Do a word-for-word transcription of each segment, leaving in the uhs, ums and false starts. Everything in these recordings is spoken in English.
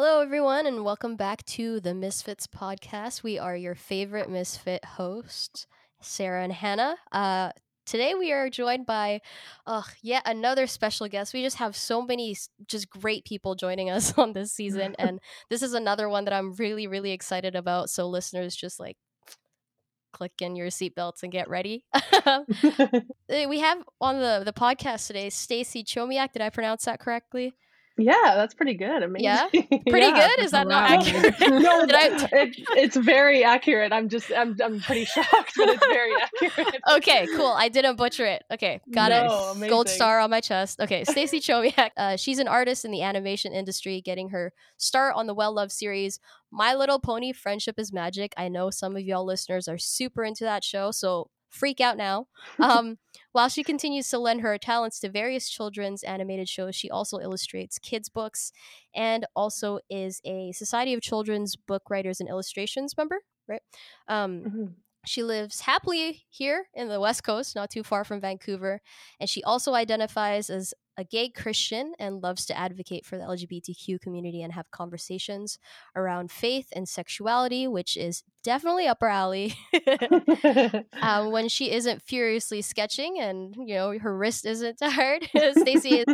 Hello, everyone, and welcome back to the Misfits podcast. We are your favorite Misfit hosts, Sarah and Hannah. Uh, today, we are joined by uh, yet another special guest. We just have so many just great people joining us on this season, and this is another one that I'm really, really excited about. So listeners, just like click in your seatbelts and get ready. We have on the, the podcast today, Stacey Chomiak. Did I pronounce that correctly? Yeah, that's pretty good. Amazing. Yeah, pretty yeah. good. Is that wow. not accurate? No, Did I... it, it's very accurate. I'm just, I'm, I'm pretty shocked, but it's very accurate. Okay, cool. I didn't butcher it. Okay, got no, it. Amazing. Gold star on my chest. Okay, Stacey Chomiak. Uh, she's an artist in the animation industry, getting her start on the well-loved series My Little Pony Friendship is Magic. I know some of y'all listeners are super into that show, so freak out now. Um, while she continues to lend her talents to various children's animated shows, she also illustrates kids' books and also is a Society of Children's Book Writers and Illustrations member, right? Um, mm-hmm. She lives happily here in the West Coast, not too far from Vancouver, and she also identifies as a gay Christian and loves to advocate for the L G B T Q community and have conversations around faith and sexuality, which is definitely up her alley. um, when she isn't furiously sketching and, you know, her wrist isn't tired, Stacey is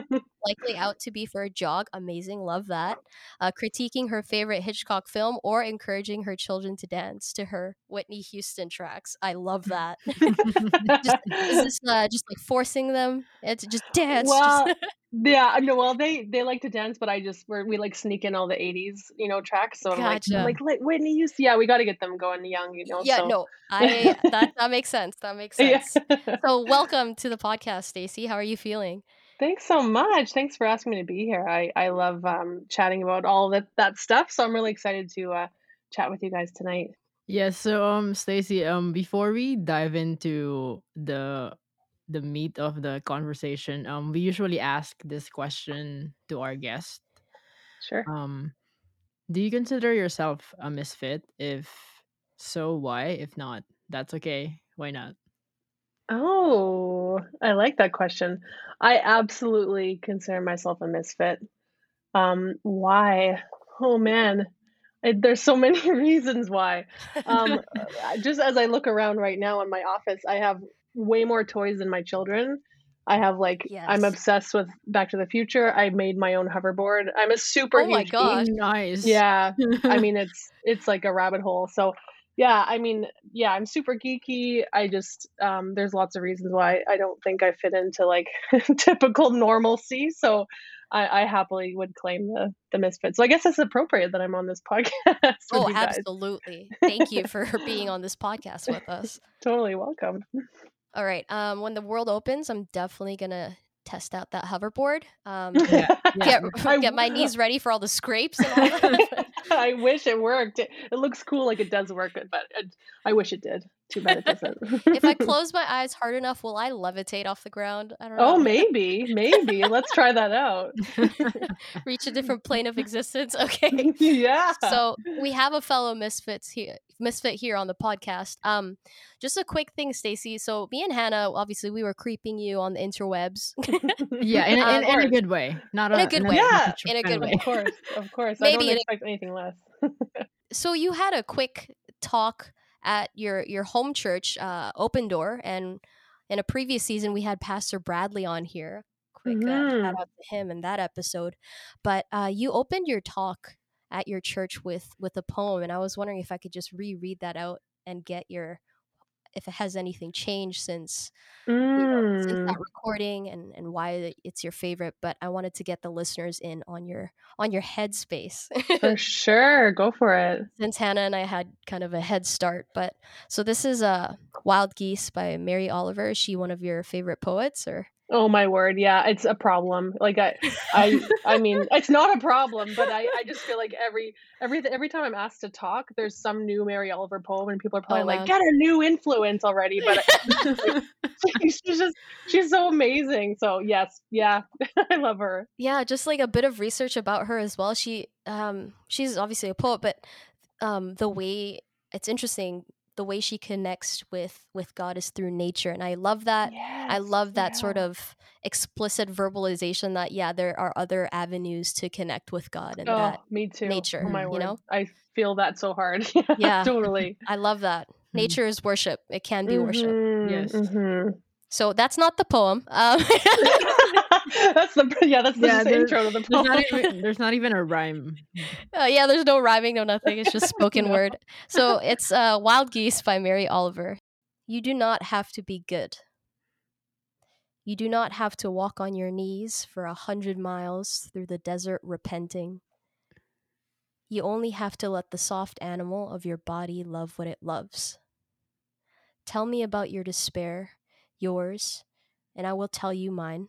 likely out to be for a jog. Amazing. Love that. Uh, critiquing her favorite Hitchcock film or encouraging her children to dance to her Whitney Houston tracks. I love that. just, just, uh, just like forcing them to just dance. Well, just yeah, no, well, they they like to dance, but I just we're, we like sneak in all the eighties, you know, tracks. So I'm gotcha. like, like Whitney used, yeah, we got to get them going young, you know. Yeah, so. no, I that that makes sense. That makes sense. Yeah. So welcome to the podcast, Stacey. How are you feeling? Thanks so much. Thanks for asking me to be here. I I love um, chatting about all that that stuff. So I'm really excited to uh, chat with you guys tonight. Yeah. So um, Stacey, um, before we dive into the the meat of the conversation, um we usually ask this question to our guest. Sure. Um do you consider yourself a misfit? If so, why? If not, that's okay. Why not? Oh, I like that question. I absolutely consider myself a misfit. Um why? Oh man, there's so many reasons why. Um just as I look around right now in my office, I have way more toys than my children. I have like yes. I'm obsessed with Back to the Future. I made my own hoverboard. I'm a super oh my god nice yeah I mean it's it's like a rabbit hole. So yeah I mean yeah I'm super geeky. I just um there's lots of reasons why I don't think I fit into like typical normalcy. So I, I happily would claim the, the misfit. So I guess it's appropriate that I'm on this podcast. Oh, absolutely. Thank you for being on this podcast with us. Totally welcome. All right. Um, when the world opens, I'm definitely going to test out that hoverboard. Um, yeah, yeah. Get, get my knees ready for all the scrapes and all that. I wish it worked. It looks cool like it does work, but it, I wish it did. Too bad it doesn't. If I close my eyes hard enough, will I levitate off the ground? I don't know. Oh, maybe. Maybe. Let's try that out. Reach a different plane of existence. Okay. Yeah. So we have a fellow misfits here, misfit here on the podcast. Um, just a quick thing, Stacey. So me and Hannah, obviously, we were creeping you on the interwebs. Yeah, in, um, in, in a good way. Not in a, a good way. Yeah, in a good way. Of course. Of course. Maybe I don't expect a- anything less. So you had a quick talk at your your home church, uh, Open Door, and in a previous season we had Pastor Bradley on here. Quick mm-hmm. uh, shout out to him in that episode. But uh, you opened your talk at your church with with a poem, and I was wondering if I could just reread that out and get your if it has anything changed since, mm. you know, since that recording and, and why it's your favorite. But I wanted to get the listeners in on your on your headspace. For sure, go for it. Since Hannah and I had kind of a head start, but so this is uh, "Wild Geese" by Mary Oliver. Is she one of your favorite poets, or? Oh my word, yeah, it's a problem. Like I, I, I mean, it's not a problem, but I, I just feel like every, every, every time I'm asked to talk, there's some new Mary Oliver poem, and people are probably oh, like, wow. "Get a new influence already." But I, she's just, she's so amazing. So yes, yeah, I love her. Yeah, just like a bit of research about her as well. She, um, she's obviously a poet, but, um, the way it's interesting the way she connects with with God is through nature. And I love that. Yes, I love that yeah. sort of explicit verbalization that, yeah, there are other avenues to connect with God and oh, that me too. Nature, oh, my word. You know? I feel that so hard. Yeah, totally. I love that. Nature is worship. It can be mm-hmm, worship. Yes. Mm-hmm. So that's not the poem. Um, that's the yeah. That's the yeah, intro to the poem. There's not, even, there's not even a rhyme. Uh, yeah, there's no rhyming, no nothing. It's just spoken no. word. So it's uh, "Wild Geese" by Mary Oliver. You do not have to be good. You do not have to walk on your knees for a hundred miles through the desert repenting. You only have to let the soft animal of your body love what it loves. Tell me about your despair, yours, and I will tell you mine.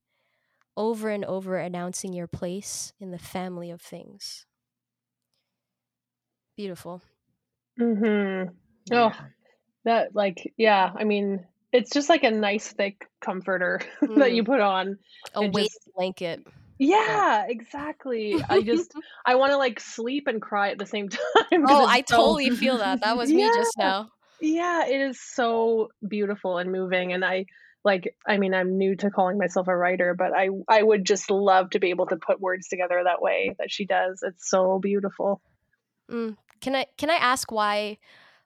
over and over announcing your place in the family of things. Beautiful. Mm-hmm. Yeah. Oh, that like, yeah, I mean, it's just like a nice thick comforter mm. that you put on. A weight just... blanket. Yeah, exactly. I just, I want to like sleep and cry at the same time. Oh, I so... totally feel that. That was yeah. me just now. Yeah, it is so beautiful and moving. And I like, I mean, I'm new to calling myself a writer, but I, I would just love to be able to put words together that way that she does. It's so beautiful. Mm. Can I, can I ask why,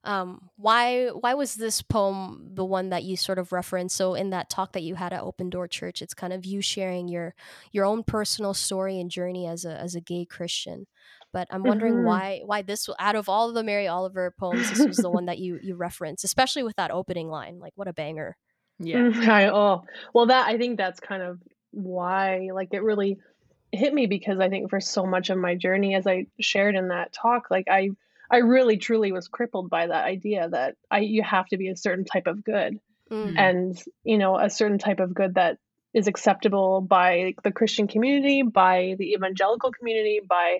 um, why, why was this poem the one that you sort of referenced? So in that talk that you had at Open Door Church, it's kind of you sharing your, your own personal story and journey as a, as a gay Christian. But I'm wondering mm-hmm. why why this, out of all the Mary Oliver poems, this was the one that you you referenced, especially with that opening line. Like, what a banger. Yeah. I, oh, well, that I think that's kind of why, like, it really hit me, because I think for so much of my journey, as I shared in that talk, like, I, I really, truly was crippled by that idea that I you have to be a certain type of good. Mm. And, you know, a certain type of good that is acceptable by the Christian community, by the evangelical community, by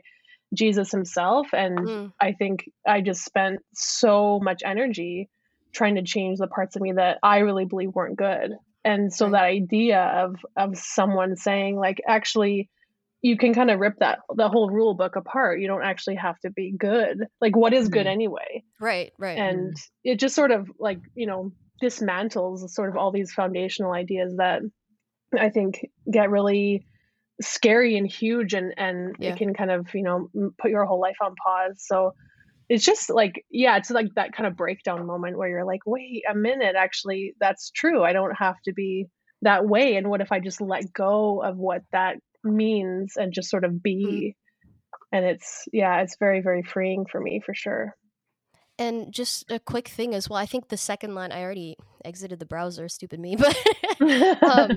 Jesus himself. And mm. I think I just spent so much energy trying to change the parts of me that I really believe weren't good. And so right. that idea of of someone saying, like, actually, you can kind of rip that the whole rule book apart. You don't actually have to be good. Like, what is good anyway? Right, right. And mm. it just sort of, like, you know, dismantles sort of all these foundational ideas that I think get really scary and huge, and and yeah. it can kind of, you know, put your whole life on pause. So it's just like, yeah, it's like that kind of breakdown moment where you're like, wait a minute, actually, that's true. I don't have to be that way. And what if I just let go of what that means and just sort of be? Mm-hmm. And it's, yeah, it's very, very freeing for me, for sure. And just a quick thing as well. I think the second line, I already exited the browser, stupid me, but um,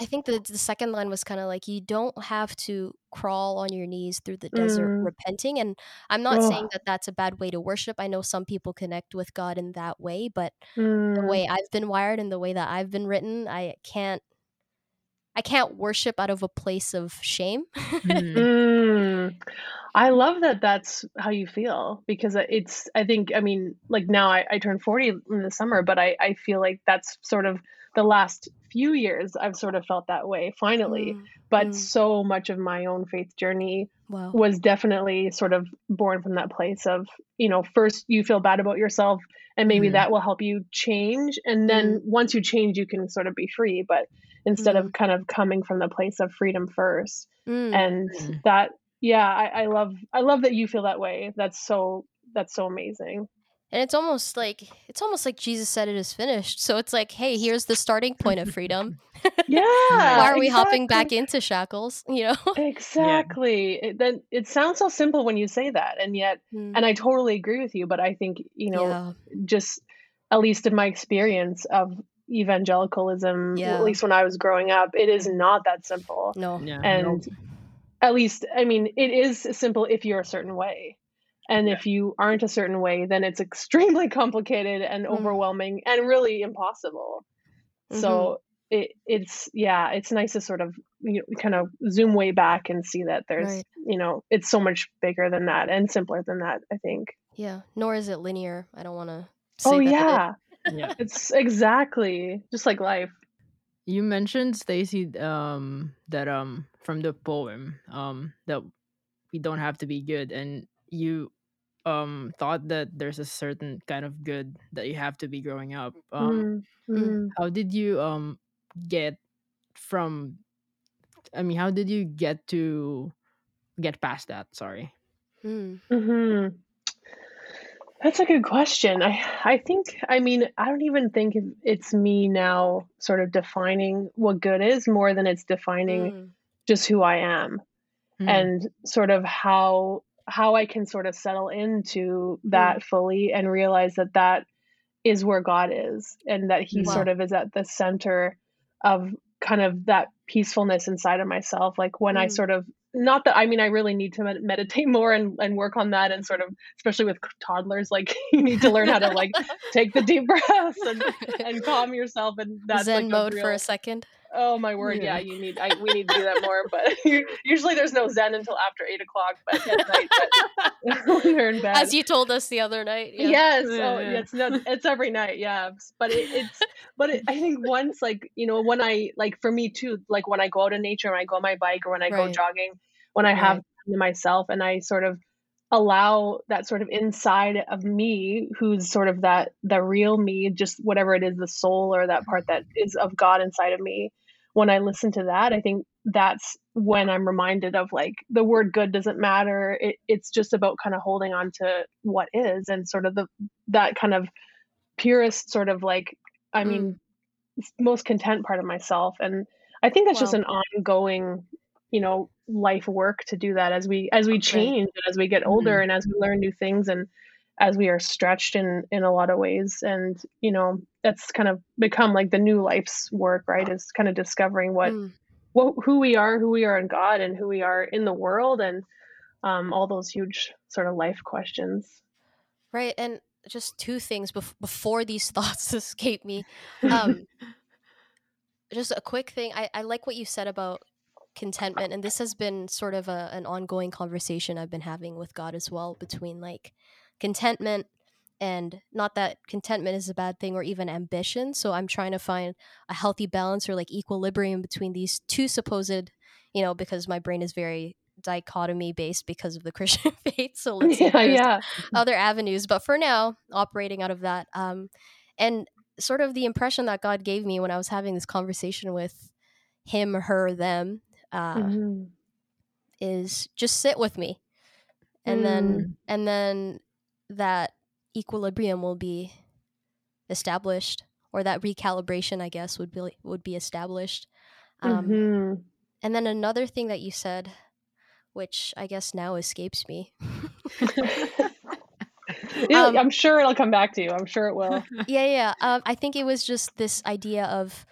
I think the, the second line was kind of like, you don't have to crawl on your knees through the desert mm. repenting. And I'm not oh. saying that that's a bad way to worship. I know some people connect with God in that way, but mm. the way I've been wired and the way that I've been written, I can't, I can't worship out of a place of shame. mm. I love that that's how you feel, because it's, I think, I mean, like now I, I turned forty in the summer, but I, I feel like that's sort of the last few years I've sort of felt that way finally. Mm. But mm. so much of my own faith journey wow. was definitely sort of born from that place of, you know, first you feel bad about yourself and maybe mm. that will help you change. And then mm. once you change, you can sort of be free. But instead mm. of kind of coming from the place of freedom first. Mm. And mm. that, yeah, I, I love, I love that you feel that way. That's so, that's so amazing. And it's almost like, it's almost like Jesus said it is finished. So it's like, hey, here's the starting point of freedom. Yeah. Why are we exactly. hopping back into shackles? You know? Exactly. Yeah. It, then it sounds so simple when you say that. And yet, mm. and I totally agree with you, but I think, you know, yeah. just at least in my experience of evangelicalism, yeah. at least when I was growing up, it is not that simple. No. Yeah, and no. At least, I mean, it is simple if you're a certain way. And yeah. if you aren't a certain way, then it's extremely complicated and mm. overwhelming and really impossible. Mm-hmm. So it, it's, yeah, it's nice to sort of, you know, kind of zoom way back and see that there's, right. you know, it's so much bigger than that and simpler than that, I think. Yeah. Nor is it linear. I don't want to say oh, that. Oh, yeah. It. yeah. It's exactly just like life. You mentioned, Stacey, um, that um, from the poem um, that we don't have to be good. And you um, thought that there's a certain kind of good that you have to be growing up. Um, mm-hmm. How did you um, get from, I mean, how did you get to get past that? Sorry. Mm-hmm. That's a good question. I, I think, I mean, I don't even think it's me now sort of defining what good is more than it's defining mm. just who I am mm. and sort of how, how I can sort of settle into that mm. fully and realize that that is where God is and that he wow. sort of is at the center of kind of that peacefulness inside of myself. Like when mm. I sort of Not that, I mean, I really need to med- meditate more and, and work on that and sort of, especially with toddlers, like you need to learn how to like take the deep breaths and, and calm yourself. And that's Zen like mode a real, for a second. Oh my word. Yeah. yeah you need, I, we need to do that more, but usually there's no Zen until after eight o'clock but at night. But when they're in bed. As you told us the other night. Yeah. Yes. Yeah. Oh, it's not, it's every night. Yeah. But it, it's, but it, I think once like, you know, when I, like for me too, like when I go out in nature, when I go on my bike or when I right. go jogging, when I have right. myself and I sort of allow that sort of inside of me, who's sort of that, the real me, just whatever it is, the soul or that part that is of God inside of me. When I listen to that, I think that's when I'm reminded of like the word good doesn't matter. It, it's just about kind of holding on to what is and sort of the, that kind of purest sort of like, I mm. mean, most content part of myself. And I think that's wow. just an ongoing, you know, life work to do that as we as we change and as we get older mm-hmm. and as we learn new things and as we are stretched in in a lot of ways. And you know, that's kind of become like the new life's work, right? Is kind of discovering what mm. what who we are who we are in God and who we are in the world, and um all those huge sort of life questions, right? And just two things bef- before these thoughts escape me. Um just a quick thing, I, I like what you said about contentment, and this has been sort of a, an ongoing conversation I've been having with God as well, between like contentment, and not that contentment is a bad thing or even ambition. So I'm trying to find a healthy balance or like equilibrium between these two supposed, you know, because my brain is very dichotomy based because of the Christian faith. So let's yeah, see yeah. other avenues, but for now operating out of that. Um, and sort of the impression that God gave me when I was having this conversation with him, her, them, uh mm-hmm. is just sit with me, and mm. then and then that equilibrium will be established, or that recalibration I guess would be would be established. um mm-hmm. And then another thing that you said, which I guess now escapes me. Yeah, um, I'm sure it'll come back to you. I'm sure it will. yeah yeah um, I think it was just this idea of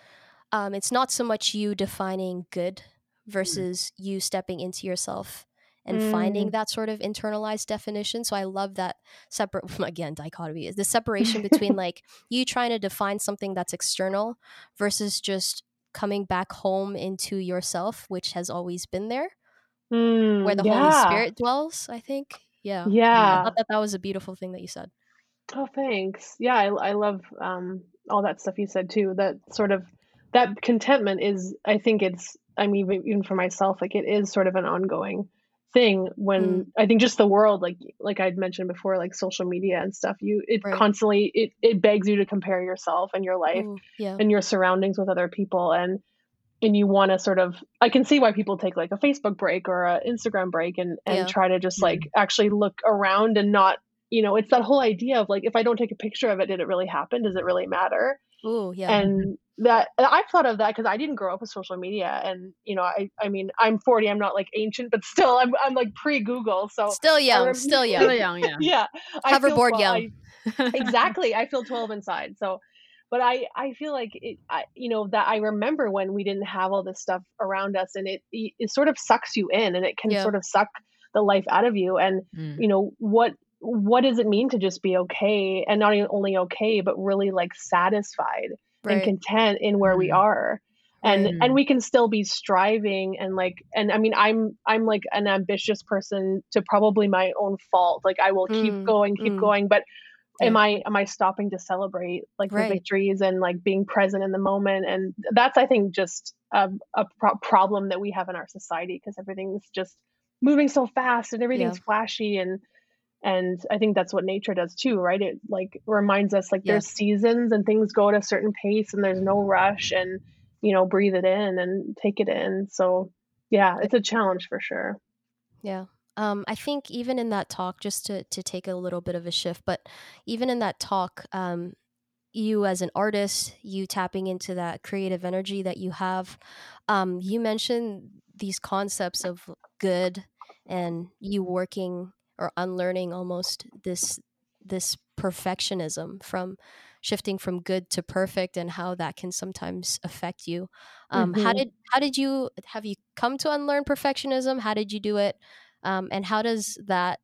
um it's not so much you defining good versus you stepping into yourself and mm. finding that sort of internalized definition. So I love that separate, again, dichotomy, is the separation between like you trying to define something that's external versus just coming back home into yourself, which has always been there, mm, where the yeah. Holy Spirit dwells, I think. Yeah. Yeah. I thought that that was a beautiful thing that you said. Oh, thanks. Yeah. I, I love um, all that stuff you said too. That sort of, that contentment is, I think it's, I mean, even for myself, like it is sort of an ongoing thing when mm. I think just the world, like, like I'd mentioned before, like social media and stuff, you, it right. constantly, it, it begs you to compare yourself and your life mm, yeah. and your surroundings with other people. And, and you want to sort of, I can see why people take like a Facebook break or a Instagram break and, and yeah. try to just like mm. actually look around and not, you know, it's that whole idea of like, if I don't take a picture of it, did it really happen? Does it really matter? Ooh, yeah. And that I've thought of that because I didn't grow up with social media, and you know, I I mean, I'm forty, I'm not like ancient, but still, I'm I'm like pre-Google, so still young, remember, still young, still young, yeah, yeah. Hoverboard well, young, I, exactly. I feel twelve inside, so, but I I feel like it, I, you know, that I remember when we didn't have all this stuff around us, and it it, it sort of sucks you in, and it can yeah. sort of suck the life out of you, and mm. you know what what does it mean to just be okay, and not only okay, but really like satisfied right. and content in where we are. And, mm. and we can still be striving and like, and I mean, I'm, I'm like an ambitious person to probably my own fault. Like I will mm. keep going, keep mm. going, but yeah. am I, am I stopping to celebrate like right. the victories and like being present in the moment? And that's, I think, just a, a pro- problem that we have in our society, because everything's just moving so fast and everything's yeah. flashy. And, and I think that's what nature does too, right? It like reminds us like yes. there's seasons and things go at a certain pace and there's no rush, and, you know, breathe it in and take it in. So yeah, it's a challenge for sure. Yeah. Um, I think even in that talk, just to, to take a little bit of a shift, but even in that talk, um, you as an artist, you tapping into that creative energy that you have, um, you mentioned these concepts of good and you working or unlearning almost this, this perfectionism from shifting from good to perfect, and how that can sometimes affect you. Um, mm-hmm. How did how did you have you come to unlearn perfectionism? How did you do it? Um, and how does that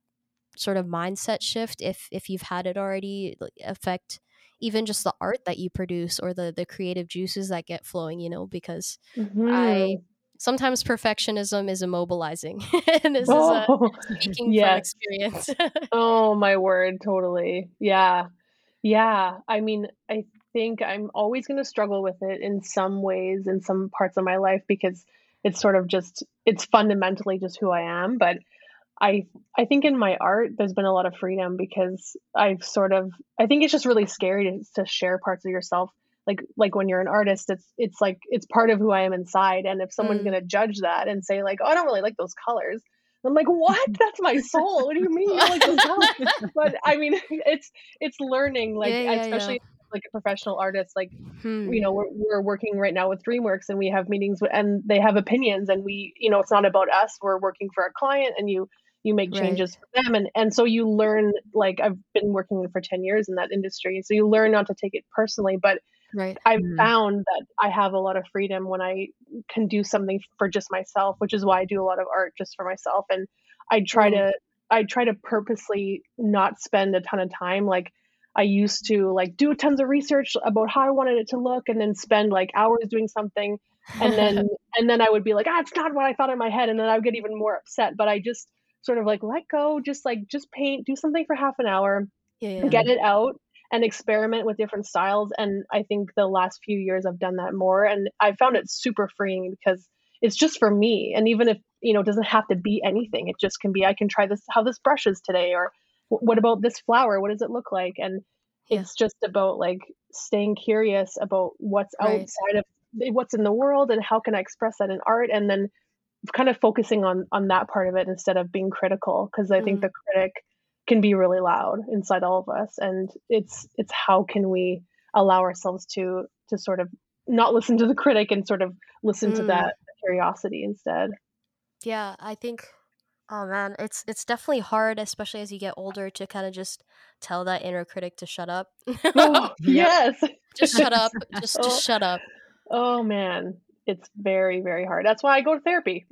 sort of mindset shift, if if you've had it already, affect even just the art that you produce or the the creative juices that get flowing? You know, because mm-hmm. I sometimes perfectionism is immobilizing, and this oh, is a speaking yes. from experience. Oh my word, totally, yeah. Yeah. I mean, I think I'm always going to struggle with it in some ways, in some parts of my life, because it's sort of just, it's fundamentally just who I am. But I, I think in my art, there's been a lot of freedom, because I've sort of, I think it's just really scary to, to share parts of yourself. Like, like when you're an artist, it's, it's like, it's part of who I am inside. And if someone's mm. going to judge that and say like, oh, I don't really like those colors, I'm like, what? That's my soul. What do you mean? You're like, but I mean, it's it's learning, like yeah, yeah, especially yeah. like a professional artist, like hmm. you know, we're, we're working right now with DreamWorks, and we have meetings with, and they have opinions, and we, you know, it's not about us. We're working for our client, and you you make changes right. for them, and and so you learn. Like I've been working for ten years in that industry, so you learn not to take it personally, but. Right. I've mm. found that I have a lot of freedom when I can do something for just myself, which is why I do a lot of art just for myself. And I try mm. to, I try to purposely not spend a ton of time. Like I used to like do tons of research about how I wanted it to look, and then spend like hours doing something. And then, and then I would be like, ah, it's not what I thought in my head. And then I would get even more upset, but I just sort of like, let go, just like, just paint, do something for half an hour, yeah, yeah. get it out. And experiment with different styles. And I think the last few years I've done that more, and I found it super freeing, because it's just for me. And even if, you know, it doesn't have to be anything, it just can be, I can try this, how this brush is today, or what about this flower? What does it look like? And yeah. it's just about like staying curious about what's right. outside of what's in the world, and how can I express that in art? And then kind of focusing on, on that part of it, instead of being critical. Cause I mm. think the critic can be really loud inside all of us. And it's, it's how can we allow ourselves to, to sort of not listen to the critic, and sort of listen mm. to that curiosity instead. Yeah. I think, oh man, it's, it's definitely hard, especially as you get older, to kind of just tell that inner critic to shut up. Oh, yes. Just shut up. Just, oh. just shut up. Oh man. It's very, very hard. That's why I go to therapy.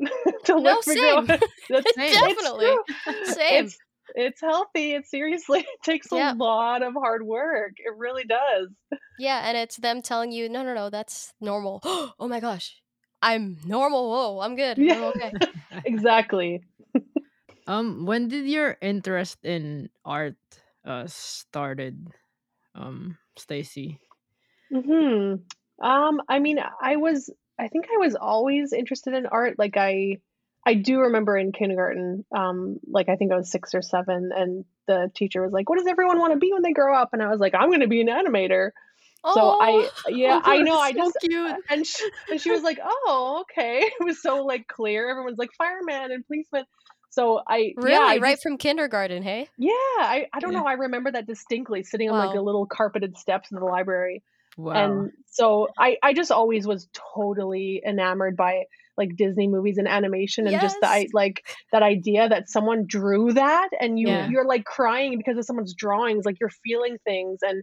to no, same. That's same. Definitely. It's same. It's, It's healthy. It seriously it takes a yeah. lot of hard work. It really does. Yeah, and it's them telling you, no, no, no, that's normal. Oh my gosh, I'm normal. Whoa, I'm good. Yeah. I'm okay. Exactly. um, when did your interest in art uh started, um, Stacey? Mm-hmm. Um, I mean, I was. I think I was always interested in art. Like I. I do remember in kindergarten, um, like I think I was six or seven, and the teacher was like, "What does everyone want to be when they grow up?" And I was like, "I'm going to be an animator." Oh, so I, yeah, I know, so I just, cute. and she, and she was like, "Oh, okay." It was so like clear. Everyone's like fireman and policeman. So I really yeah, I right just, from kindergarten, hey? Yeah, I, I don't yeah. know. I remember that distinctly, sitting on wow. like the little carpeted steps in the library. Wow. And so I, I just always was totally enamored by like Disney movies and animation, and yes. just the, like that idea that someone drew that, and you, yeah. you're like crying because of someone's drawings, like you're feeling things, and,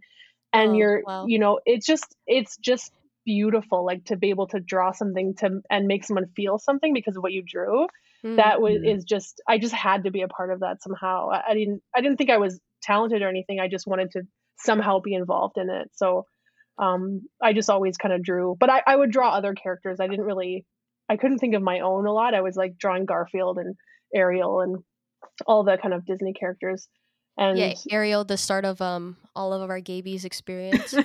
and oh, you're, wow. you know, it's just, it's just beautiful, like to be able to draw something to, and make someone feel something because of what you drew. Mm-hmm. That was is just I just had to be a part of that somehow. I, I didn't I didn't think I was talented or anything. I just wanted to somehow be involved in it. So um, I just always kind of drew, but I, I would draw other characters. I didn't really I couldn't think of my own a lot. I was like drawing Garfield and Ariel and all the kind of Disney characters. And yeah, Ariel, the start of um all of our Gabies experience.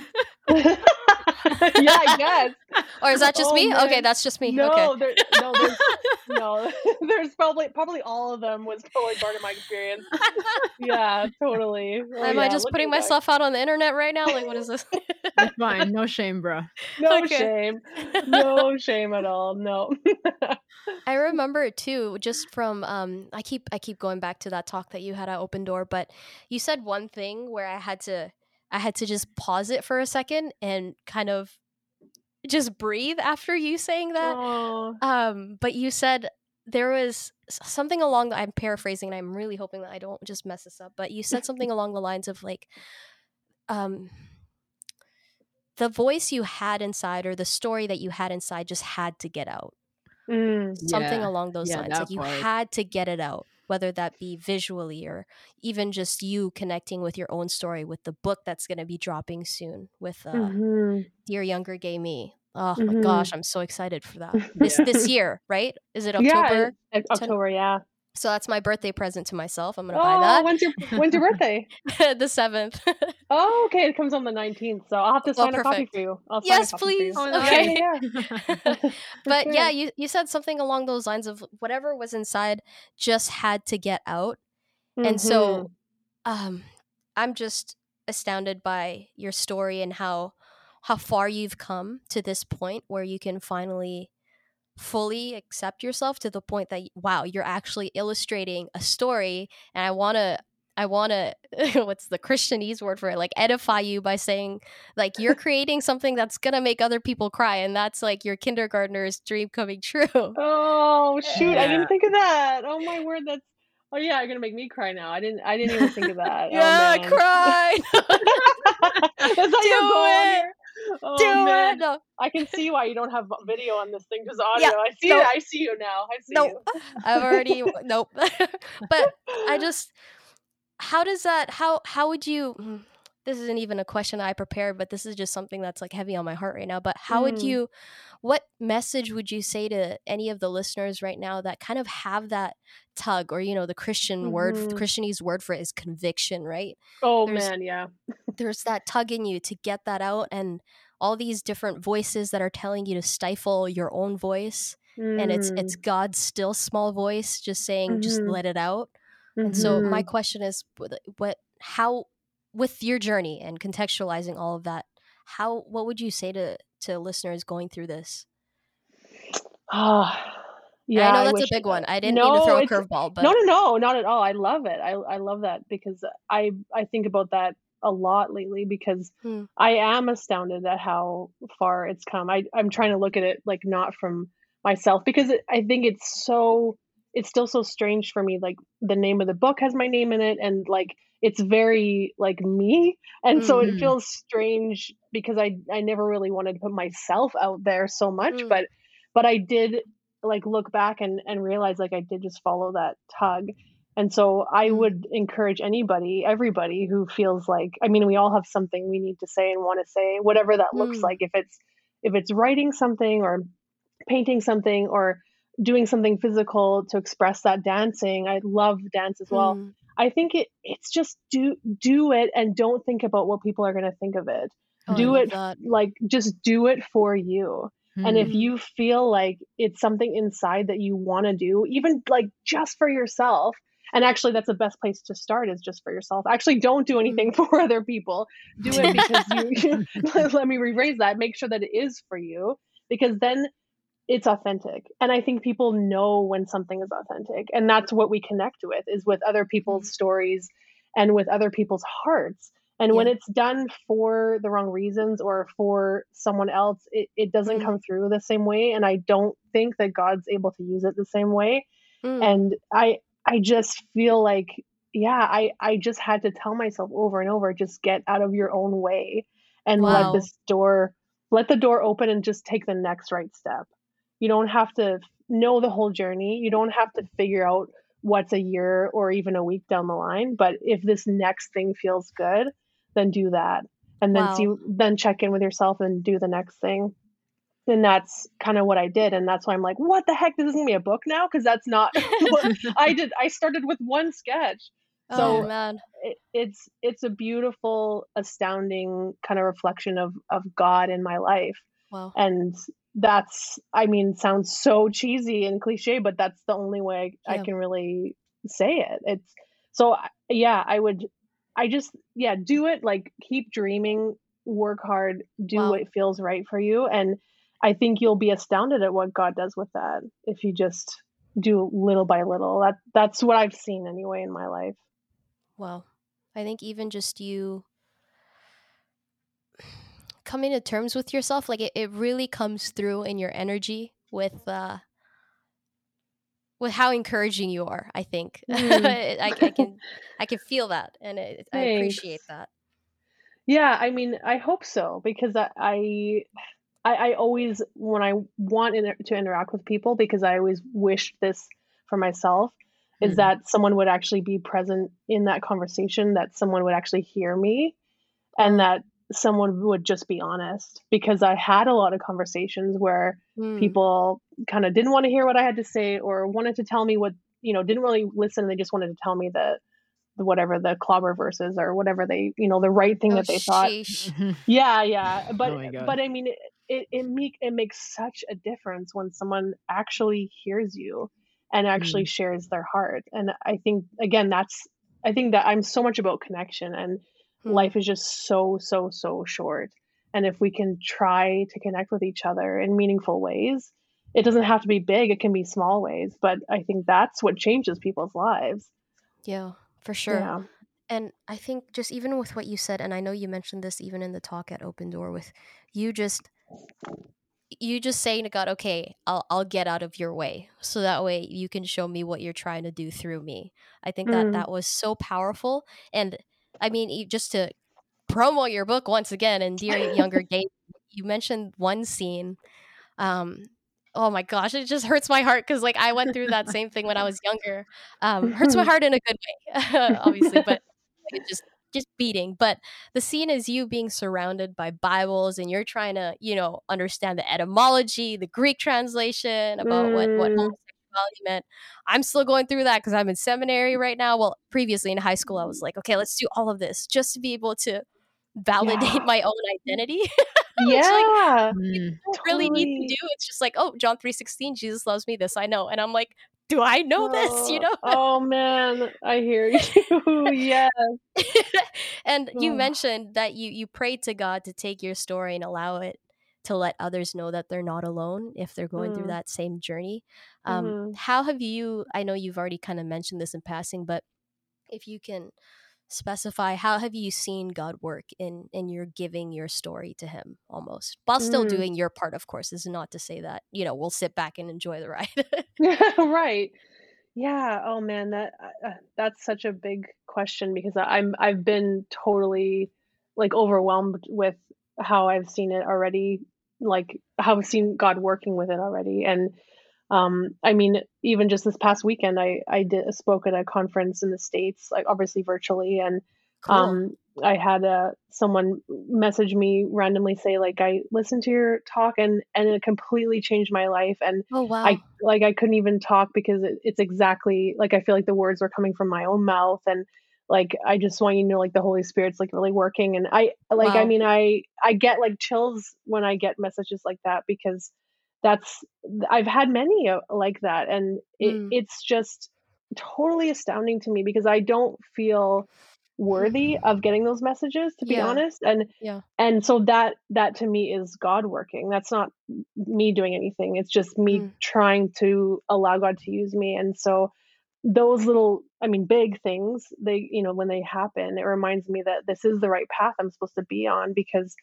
Yeah, I guess. Or is that just oh, me? Man. Okay, that's just me. No, okay. there, no, there's, no, there's probably probably all of them was totally part of my experience. Yeah, totally. Well, Am yeah, I just putting back. myself out on the internet right now? Like, what is this? That's fine. No shame, bro. No okay. shame. No shame at all. No. I remember it too, just from um. I keep I keep going back to that talk that you had at Open Door, but you said one thing where I had to. I had to just pause it for a second and kind of just breathe after you saying that. Um, but you said there was something along the, I'm paraphrasing and I'm really hoping that I don't just mess this up, but you said something along the lines of like, um, the voice you had inside or the story that you had inside just had to get out. Mm, something yeah. along those yeah, lines. Like you part. had to get it out. Whether that be visually or even just you connecting with your own story with the book that's going to be dropping soon with uh, mm-hmm. Dear Younger Gay Me. Oh mm-hmm. my gosh, I'm so excited for that. This yeah. this year, right? Is it October? Yeah, it's October, yeah. So that's my birthday present to myself. I'm going to oh, buy that. When's your, when's your birthday? The seventh. Oh, okay. It comes on the nineteenth. So I'll have to sign oh, a copy for you. I'll yes, sign a copy please. For you. Okay. Yeah, yeah, yeah. But sure. yeah, you, you said something along those lines of whatever was inside just had to get out. Mm-hmm. And so um, I'm just astounded by your story and how how far you've come to this point where you can finally fully accept yourself to the point that wow, you're actually illustrating a story, and I want to I want to what's the Christianese word for it, like edify you by saying like you're creating something that's gonna make other people cry, and that's like your kindergartner's dream coming true. Oh shoot, yeah. I didn't think of that. Oh my word, that's oh yeah, you're gonna make me cry now. I didn't I didn't even think of that. Yeah, oh, cry. That's how Do you go it. Here. Oh, do man. It. No. I can see why you don't have video on this thing because audio. Yeah, I see no. it. I see you now. I see nope. you. I've already nope. But I just how does that how how would you this isn't even a question I prepared, but this is just something that's like heavy on my heart right now. But how mm. would you what message would you say to any of the listeners right now that kind of have that tug or, you know, the Christian mm-hmm. word, the Christianese word for it is conviction, right? Oh there's, man. Yeah. There's that tug in you to get that out and all these different voices that are telling you to stifle your own voice. Mm. And it's, it's God's still small voice just saying, mm-hmm. just let it out. Mm-hmm. And so my question is what, how, with your journey and contextualizing all of that, how what would you say to, to listeners going through this? Oh, yeah, I know that's I a big one. I didn't no, mean to throw a curveball, but no, no, no, not at all. I love it. I I love that because I I think about that a lot lately because hmm. I am astounded at how far it's come. I I'm trying to look at it like not from myself because it, I think it's so it's still so strange for me. Like the name of the book has my name in it, and like. It's very like me. And mm-hmm. so it feels strange because I, I never really wanted to put myself out there so much, mm. but, but I did like look back and, and realize like I did just follow that tug. And so I mm. would encourage anybody, everybody who feels like, I mean, we all have something we need to say and want to say, whatever that mm. looks like, if it's, if it's writing something or painting something or doing something physical to express that, dancing. I love dance as well. Mm. I think it it's just do do it and don't think about what people are going to think of it. Oh, do it that. Like just do it for you. Mm-hmm. And if you feel like it's something inside that you want to do, even like just for yourself. And actually, that's the best place to start is just for yourself. Actually, don't do anything for other people. Do it because you, you let me rephrase that. Make sure that it is for you, because then it's authentic. And I think people know when something is authentic, and that's what we connect with is with other people's stories and with other people's hearts. And yeah. when it's done for the wrong reasons or for someone else, it, it doesn't mm. come through the same way. And I don't think that God's able to use it the same way. Mm. And I, I just feel like, yeah, I, I just had to tell myself over and over, just get out of your own way and wow. let this door, let the door open and just take the next right step. You don't have to know the whole journey. You don't have to figure out what's a year or even a week down the line. But if this next thing feels good, then do that. And then wow. see, then check in with yourself and do the next thing. And that's kind of what I did. And that's why I'm like, what the heck? This is going to be a book now? Because that's not what I did. I started with one sketch. So oh, man. It, it's it's a beautiful, astounding kind of reflection of of God in my life. Wow. And that's, I mean, sounds so cheesy and cliche, but that's the only way yeah. I can really say it. It's so, yeah, I would, I just, yeah, do it. Like, keep dreaming, work hard, do wow. what feels right for you. And I think you'll be astounded at what God does with that if you just do little by little. That That's what I've seen anyway in my life. Wow. I think even just you coming to terms with yourself, like it, it really comes through in your energy with uh, with how encouraging you are, I think. Mm. I, I can I can feel that, and it, I appreciate that. Yeah, I mean, I hope so, because I, I, I always, when I want in, to interact with people, because I always wished this for myself, is mm-hmm. that someone would actually be present in that conversation, that someone would actually hear me, and that someone would just be honest, because I had a lot of conversations where mm. people kind of didn't want to hear what I had to say, or wanted to tell me what, you know, didn't really listen. They just wanted to tell me the, the whatever the clobber verses or whatever they, you know, the right thing oh, that they sheesh. thought. Yeah. Yeah. But, oh but I mean, it, it, it, make, it makes such a difference when someone actually hears you and actually mm. shares their heart. And I think, again, that's, I think that I'm so much about connection, and life is just so, so, so short. And if we can try to connect with each other in meaningful ways, it doesn't have to be big. It can be small ways. But I think that's what changes people's lives. Yeah, for sure. Yeah. And I think just even with what you said, and I know you mentioned this even in the talk at Open Door, with you just you just saying to God, okay, I'll I'll get out of your way, so that way you can show me what you're trying to do through me. I think that mm. that was so powerful. And I mean, just to promo your book once again, and Dear Younger Gay, you mentioned one scene. Um, oh my gosh, it just hurts my heart, because like I went through that same thing when I was younger. Um, hurts my heart in a good way, obviously, but like, just just beating. But the scene is you being surrounded by Bibles, and you're trying to, you know, understand the etymology, the Greek translation about mm. what what. Meant. I'm still going through that because I'm in seminary right now. Well, previously in high school, I was like, okay, let's do all of this just to be able to validate yeah. my own identity. Yeah, like, mm. you don't really totally. need to do. It's just like, oh, John three sixteen, Jesus loves me. This I know, and I'm like, do I know oh, this? You know? Oh man, I hear you. Yes. And oh. you mentioned that you you prayed to God to take your story and allow it to let others know that they're not alone if they're going mm. through that same journey. Um, mm. How have you, I know you've already kind of mentioned this in passing, but if you can specify, how have you seen God work in, in your giving your story to him almost, while still mm. doing your part, of course? This is not to say that, you know, we'll sit back and enjoy the ride. Right. Yeah. Oh man, that uh, that's such a big question, because I'm, I've been totally like overwhelmed with how I've seen it already, like how I've seen God working with it already. And um, I mean, even just this past weekend, I, I did a spoke at a conference in the States, like obviously virtually. And cool. um, I had a, someone message me randomly, say like, I listened to your talk and, and it completely changed my life. And oh, wow. I, like, I couldn't even talk because it, it's exactly like, I feel like the words were coming from my own mouth. And like, I just want you to know, like the Holy Spirit's like really working. And I, like, wow. I mean, I, I get like chills when I get messages like that, because that's, I've had many like that. And it, mm. it's just totally astounding to me, because I don't feel worthy of getting those messages, to be yeah. honest. And, yeah. and so that, that to me is God working. That's not me doing anything. It's just me mm. trying to allow God to use me. And so those little, I mean, big things, they, you know, when they happen, it reminds me that this is the right path I'm supposed to be on, because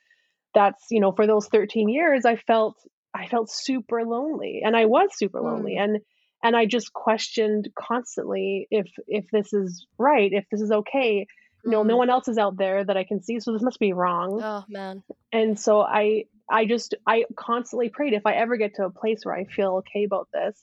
that's, you know, for those thirteen years, I felt, I felt super lonely, and I was super lonely. Mm. And, and I just questioned constantly if, if this is right, if this is okay, you know, mm. no one else is out there that I can see, so this must be wrong. Oh man. And so I, I just, I constantly prayed, if I ever get to a place where I feel okay about this,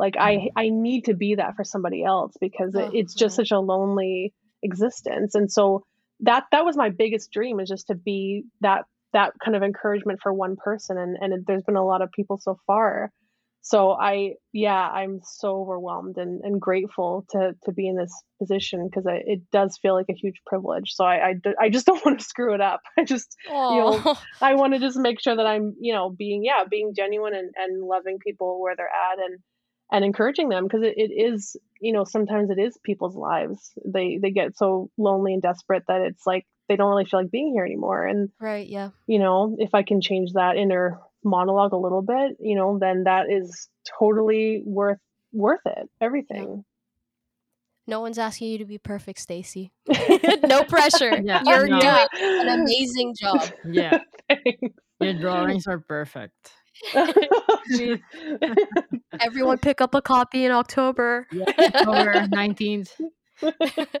Like I, I need to be that for somebody else because it, it's just such a lonely existence. And so that, that was my biggest dream, is just to be that, that kind of encouragement for one person. And, and there's been a lot of people so far. So I, yeah, I'm so overwhelmed and, and grateful to to be in this position, because it does feel like a huge privilege. So I, I, I just don't want to screw it up. I just, Aww. you know, I want to just make sure that I'm, you know, being, yeah, being genuine and, and loving people where they're at, and, and encouraging them. Because it, it is, you know, sometimes it is people's lives. They, they get so lonely and desperate that it's like, they don't really feel like being here anymore. And, right, yeah. you know, if I can change that inner monologue a little bit, you know, then that is totally worth worth it. Everything. Yeah. No one's asking you to be perfect, Stacey. No pressure. Yeah, You're no. doing an amazing job. Yeah. Your drawings are perfect. Everyone pick up a copy in October. Yeah, October nineteenth.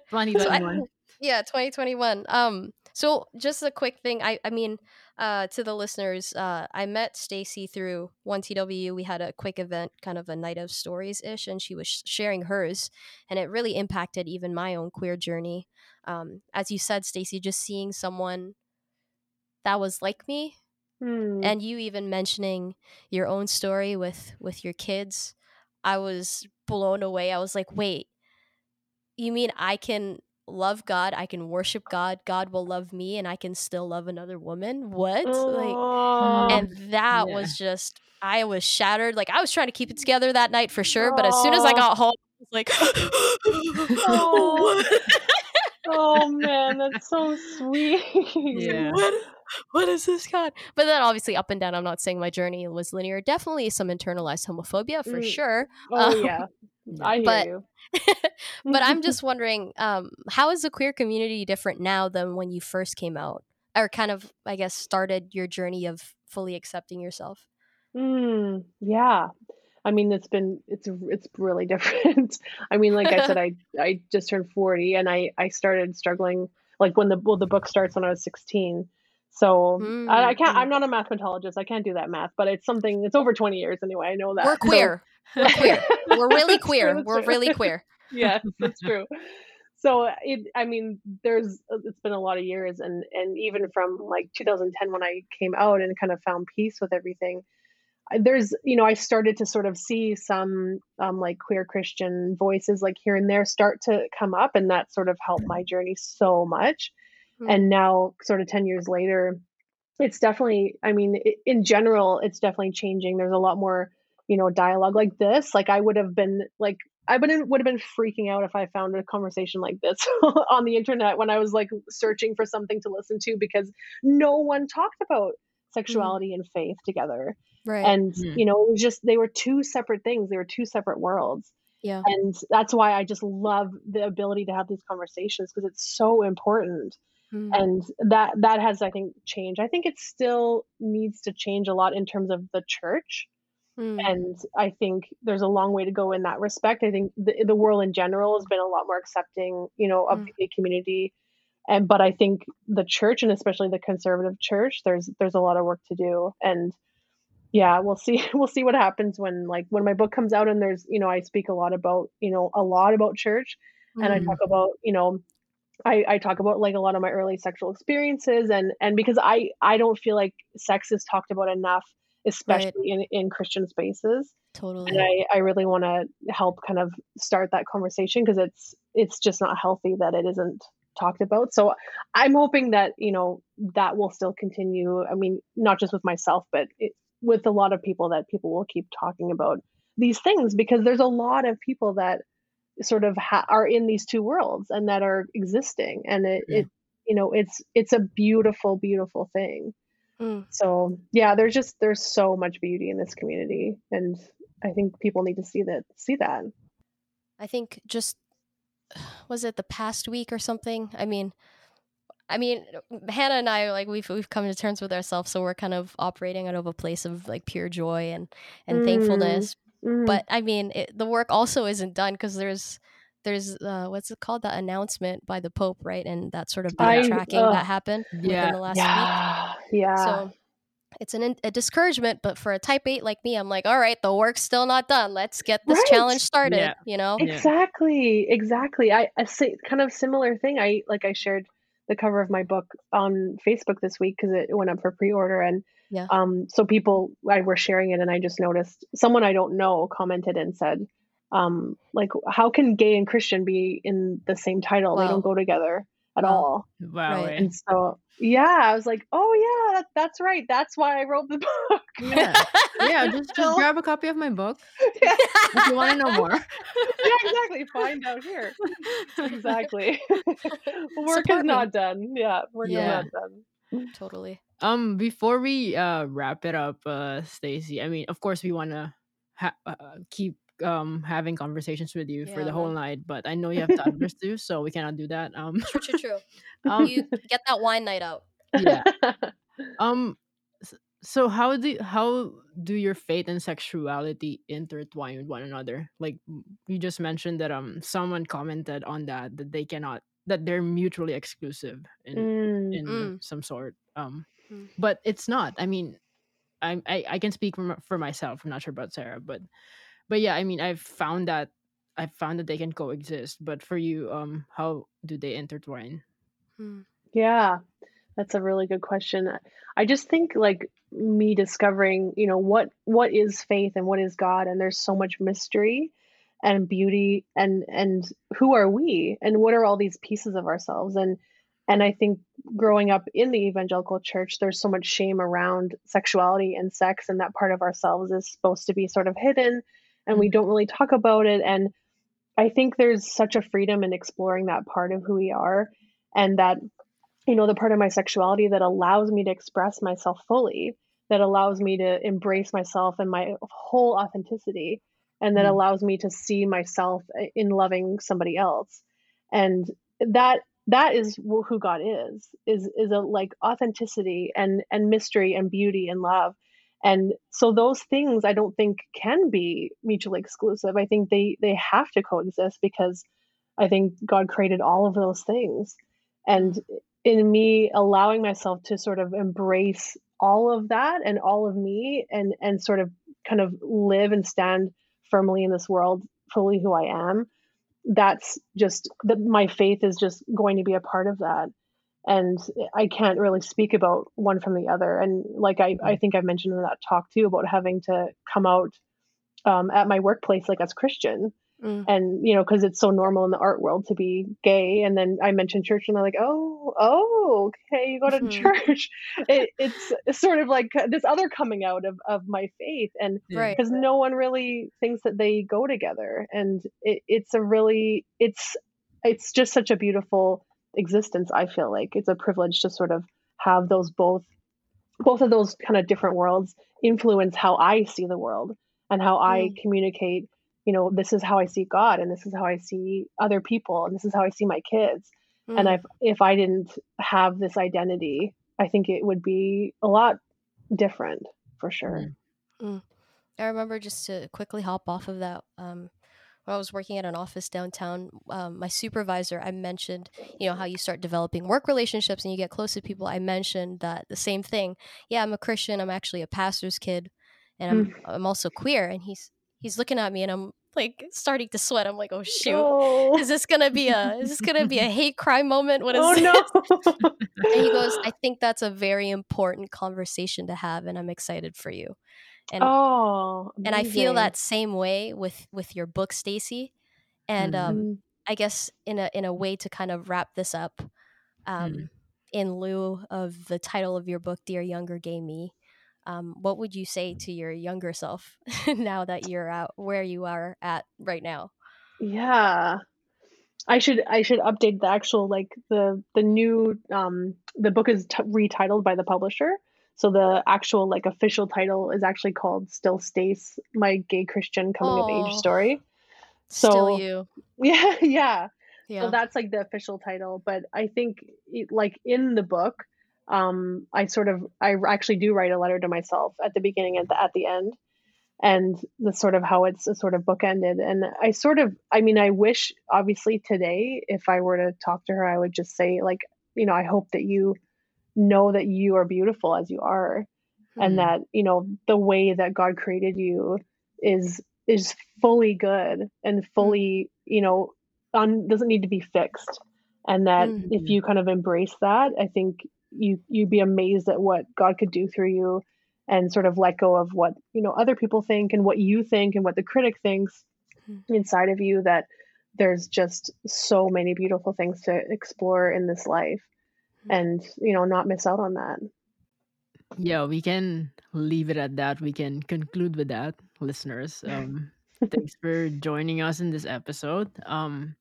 twenty twenty-one. So I, yeah, twenty twenty-one. Um So just a quick thing. I, I mean, uh, to the listeners, uh, I met Stacey through One T W U. We had a quick event, kind of a night of stories-ish, and she was sh- sharing hers. And it really impacted even my own queer journey. Um, as you said, Stacey, just seeing someone that was like me, mm. and you even mentioning your own story with, with your kids, I was blown away. I was like, wait, you mean I can... love God, I can worship God, God will love me, and I can still love another woman? What? Oh, like, and that yeah. was just, I was shattered. Like, I was trying to keep it together that night for sure, oh. but as soon as I got home, I was like, oh. oh man, that's so sweet. Yeah. What, what is this, God? But then obviously up and down, I'm not saying my journey was linear. Definitely some internalized homophobia for mm. sure. Oh um, yeah. I hear but, you. But I'm just wondering, um, how is the queer community different now than when you first came out, or kind of, I guess, started your journey of fully accepting yourself? Mm, yeah. I mean, it's been, it's, it's really different. I mean, like I said, I, I just turned forty, and I, I started struggling, like when the, well, the book starts when I was sixteen. So mm, I, I can't, mm. I'm not a mathematologist. I can't do that math, but it's something, it's over twenty years anyway. I know that. We're queer. So, we're queer. We're really queer. We're really queer. Yes, that's true. So it, I mean, there's, it's been a lot of years, and, and even from like two thousand ten, when I came out and kind of found peace with everything, there's, you know, I started to sort of see some um, like queer Christian voices like here and there start to come up, and that sort of helped my journey so much. And now sort of ten years later, it's definitely, I mean, it, in general, it's definitely changing. There's a lot more, you know, dialogue like this. Like I would have been like, I would have, would have been freaking out if I found a conversation like this on the internet when I was like searching for something to listen to, because no one talked about sexuality mm-hmm. and faith together. Right. And, mm-hmm. you know, it was just, they were two separate things. They were two separate worlds. Yeah. And that's why I just love the ability to have these conversations, because it's so important. And that, that has, I think, changed. I think it still needs to change a lot in terms of the church. Mm. And I think there's a long way to go in that respect. I think the, the world in general has been a lot more accepting, you know, of mm. the community. And, but I think the church, and especially the conservative church, there's, there's a lot of work to do. And yeah, we'll see, we'll see what happens when, like, when my book comes out, and there's, you know, I speak a lot about, you know, a lot about church, mm. and I talk about, you know, I, I talk about like a lot of my early sexual experiences, and, and because I, I don't feel like sex is talked about enough, especially right. in, in Christian spaces. Totally. And I, I really want to help kind of start that conversation, because it's, it's just not healthy that it isn't talked about. So I'm hoping that, you know, that will still continue. I mean, not just with myself, but it, with a lot of people, that people will keep talking about these things, because there's a lot of people that sort of ha- are in these two worlds and that are existing, and it, yeah. it you know it's it's a beautiful beautiful thing. mm. So yeah, there's just there's so much beauty in this community, and I think people need to see that see that I think just was it the past week or something, I mean I mean Hannah and I, like we've we've come to terms with ourselves, so we're kind of operating out of a place of like pure joy and and mm. thankfulness. Mm. But I mean, it, the work also isn't done, because there's, there's uh, what's it called? The announcement by the Pope, right? And that sort of backtracking I, uh, that happened yeah. within the last yeah. week. Yeah. So it's an, a discouragement, but for a type eight like me, I'm like, all right, the work's still not done. Let's get this right. challenge started, yeah. you know? Exactly. Exactly. I, a kind of similar thing. I, like I shared the cover of my book on Facebook this week, cause it went up for pre-order, and yeah. um, so people I were sharing it, and I just noticed someone I don't know commented and said, um, like, how can gay and Christian be in the same title? Wow. They don't go together at wow. all. Wow. Right. And so, yeah, I was like, oh yeah, that, that's right. That's why I wrote the book. Yeah. yeah. Just, just grab a copy of my book. Yeah. If you want to know more. yeah, exactly. Find out here. Exactly. Work Support is me. Not done. Yeah. Work yeah. is not done. Totally. Um, before we uh wrap it up, uh, Stacey, I mean, of course we want to ha- uh, keep um having conversations with you yeah, for the whole night, but I know you have toddlers too, so we cannot do that. Um true true true um, you get that wine night out. Yeah. um so how do how do your faith and sexuality intertwine with one another? Like you just mentioned that um someone commented on that that they cannot, that they're mutually exclusive in mm. in mm. some sort, um mm. but it's not. I mean, I I, I can speak for, for myself. I'm not sure about Sarah, but But yeah, I mean, I've found that I've found that they can coexist. But for you, um, how do they intertwine? Yeah, that's a really good question. I just think like me discovering, you know, what what is faith and what is God, and there's so much mystery and beauty, and and who are we, and what are all these pieces of ourselves, and and I think growing up in the evangelical church, there's so much shame around sexuality and sex, and that part of ourselves is supposed to be sort of hidden. And we don't really talk about it. And I think there's such a freedom in exploring that part of who we are, and that, you know, the part of my sexuality that allows me to express myself fully, that allows me to embrace myself and my whole authenticity, and that mm-hmm. allows me to see myself in loving somebody else. And that that is who God is, is is a like authenticity and and mystery and beauty and love. And so those things I don't think can be mutually exclusive. I think they they have to coexist, because I think God created all of those things. And in me allowing myself to sort of embrace all of that and all of me, and and sort of kind of live and stand firmly in this world, fully who I am, that's just that my faith is just going to be a part of that. And I can't really speak about one from the other. And like, I, I think I mentioned in that talk too, about having to come out um, at my workplace, like as Christian mm. and, you know, cause it's so normal in the art world to be gay. And then I mentioned church, and they're like, Oh, Oh, okay. You go to mm-hmm. church. It, it's, it's sort of like this other coming out of, of my faith. And right. cause no one really thinks that they go together. And it, it's a really, it's, it's just such a beautiful existence. I feel like it's a privilege to sort of have those both both of those kind of different worlds influence how I see the world and how I mm. communicate, you know, this is how I see God, and this is how I see other people, and this is how I see my kids. Mm. And I've, if I didn't have this identity, I think it would be a lot different for sure. Mm. I remember, just to quickly hop off of that, um when I was working at an office downtown, um, my supervisor, I mentioned, you know, how you start developing work relationships and you get close to people. I mentioned that the same thing. Yeah, I'm a Christian. I'm actually a pastor's kid, and I'm mm. I'm also queer. And he's he's looking at me, and I'm like starting to sweat. I'm like, oh shoot, oh. is this gonna be a is this gonna be a hate crime moment? What is oh, this? No. And he goes, I think that's a very important conversation to have, and I'm excited for you. And, oh, and I feel that same way with, with your book, Stacey. And mm-hmm. um, I guess in a in a way to kind of wrap this up, um, mm. in lieu of the title of your book, Dear Younger Gay Me, um, what would you say to your younger self now that you're out where you are at right now? Yeah, I should I should update the actual like the the new um, the book is t- retitled by the publisher. So the actual like official title is actually called Still Stace: My Gay Christian Coming oh, of Age Story. So still you. Yeah, yeah. Yeah. So that's like the official title. But I think it, like in the book, um, I sort of, I actually do write a letter to myself at the beginning and at the end. And that's sort of how it's a sort of bookended. And I sort of, I mean, I wish obviously today, if I were to talk to her, I would just say like, you know, I hope that you know that you are beautiful as you are, and that, you know, the way that God created you is is fully good and fully, you know, un, doesn't need to be fixed. And that mm-hmm. if you kind of embrace that, I think you, you'd be amazed at what God could do through you, and sort of let go of what, you know, other people think and what you think and what the critic thinks mm-hmm. inside of you, that there's just so many beautiful things to explore in this life mm-hmm. and, you know, not miss out on that. Yeah, we can leave it at that. We can conclude with that, listeners. Um, thanks for joining us in this episode. Um,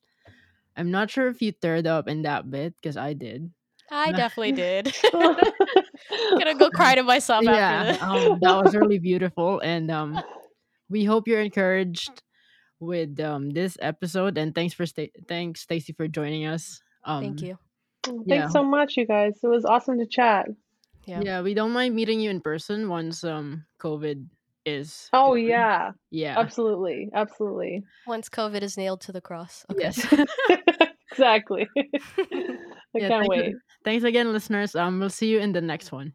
I'm not sure if you teared up in that bit, because I did. I definitely did. I'm gonna go cry to myself yeah, after this. um, that was really beautiful. And um, we hope you're encouraged with um, this episode. And thanks for sta- thanks, Stacey, for joining us. Um, Thank you. Yeah. Thanks so much, you guys. It was awesome to chat. Yeah. yeah, we don't mind meeting you in person once um COVID is. Oh COVID. yeah, yeah, absolutely, absolutely. Once COVID is nailed to the cross. Okay. Yes, exactly. I yeah, can't wait. You. Thanks again, listeners. Um, we'll see you in the next one.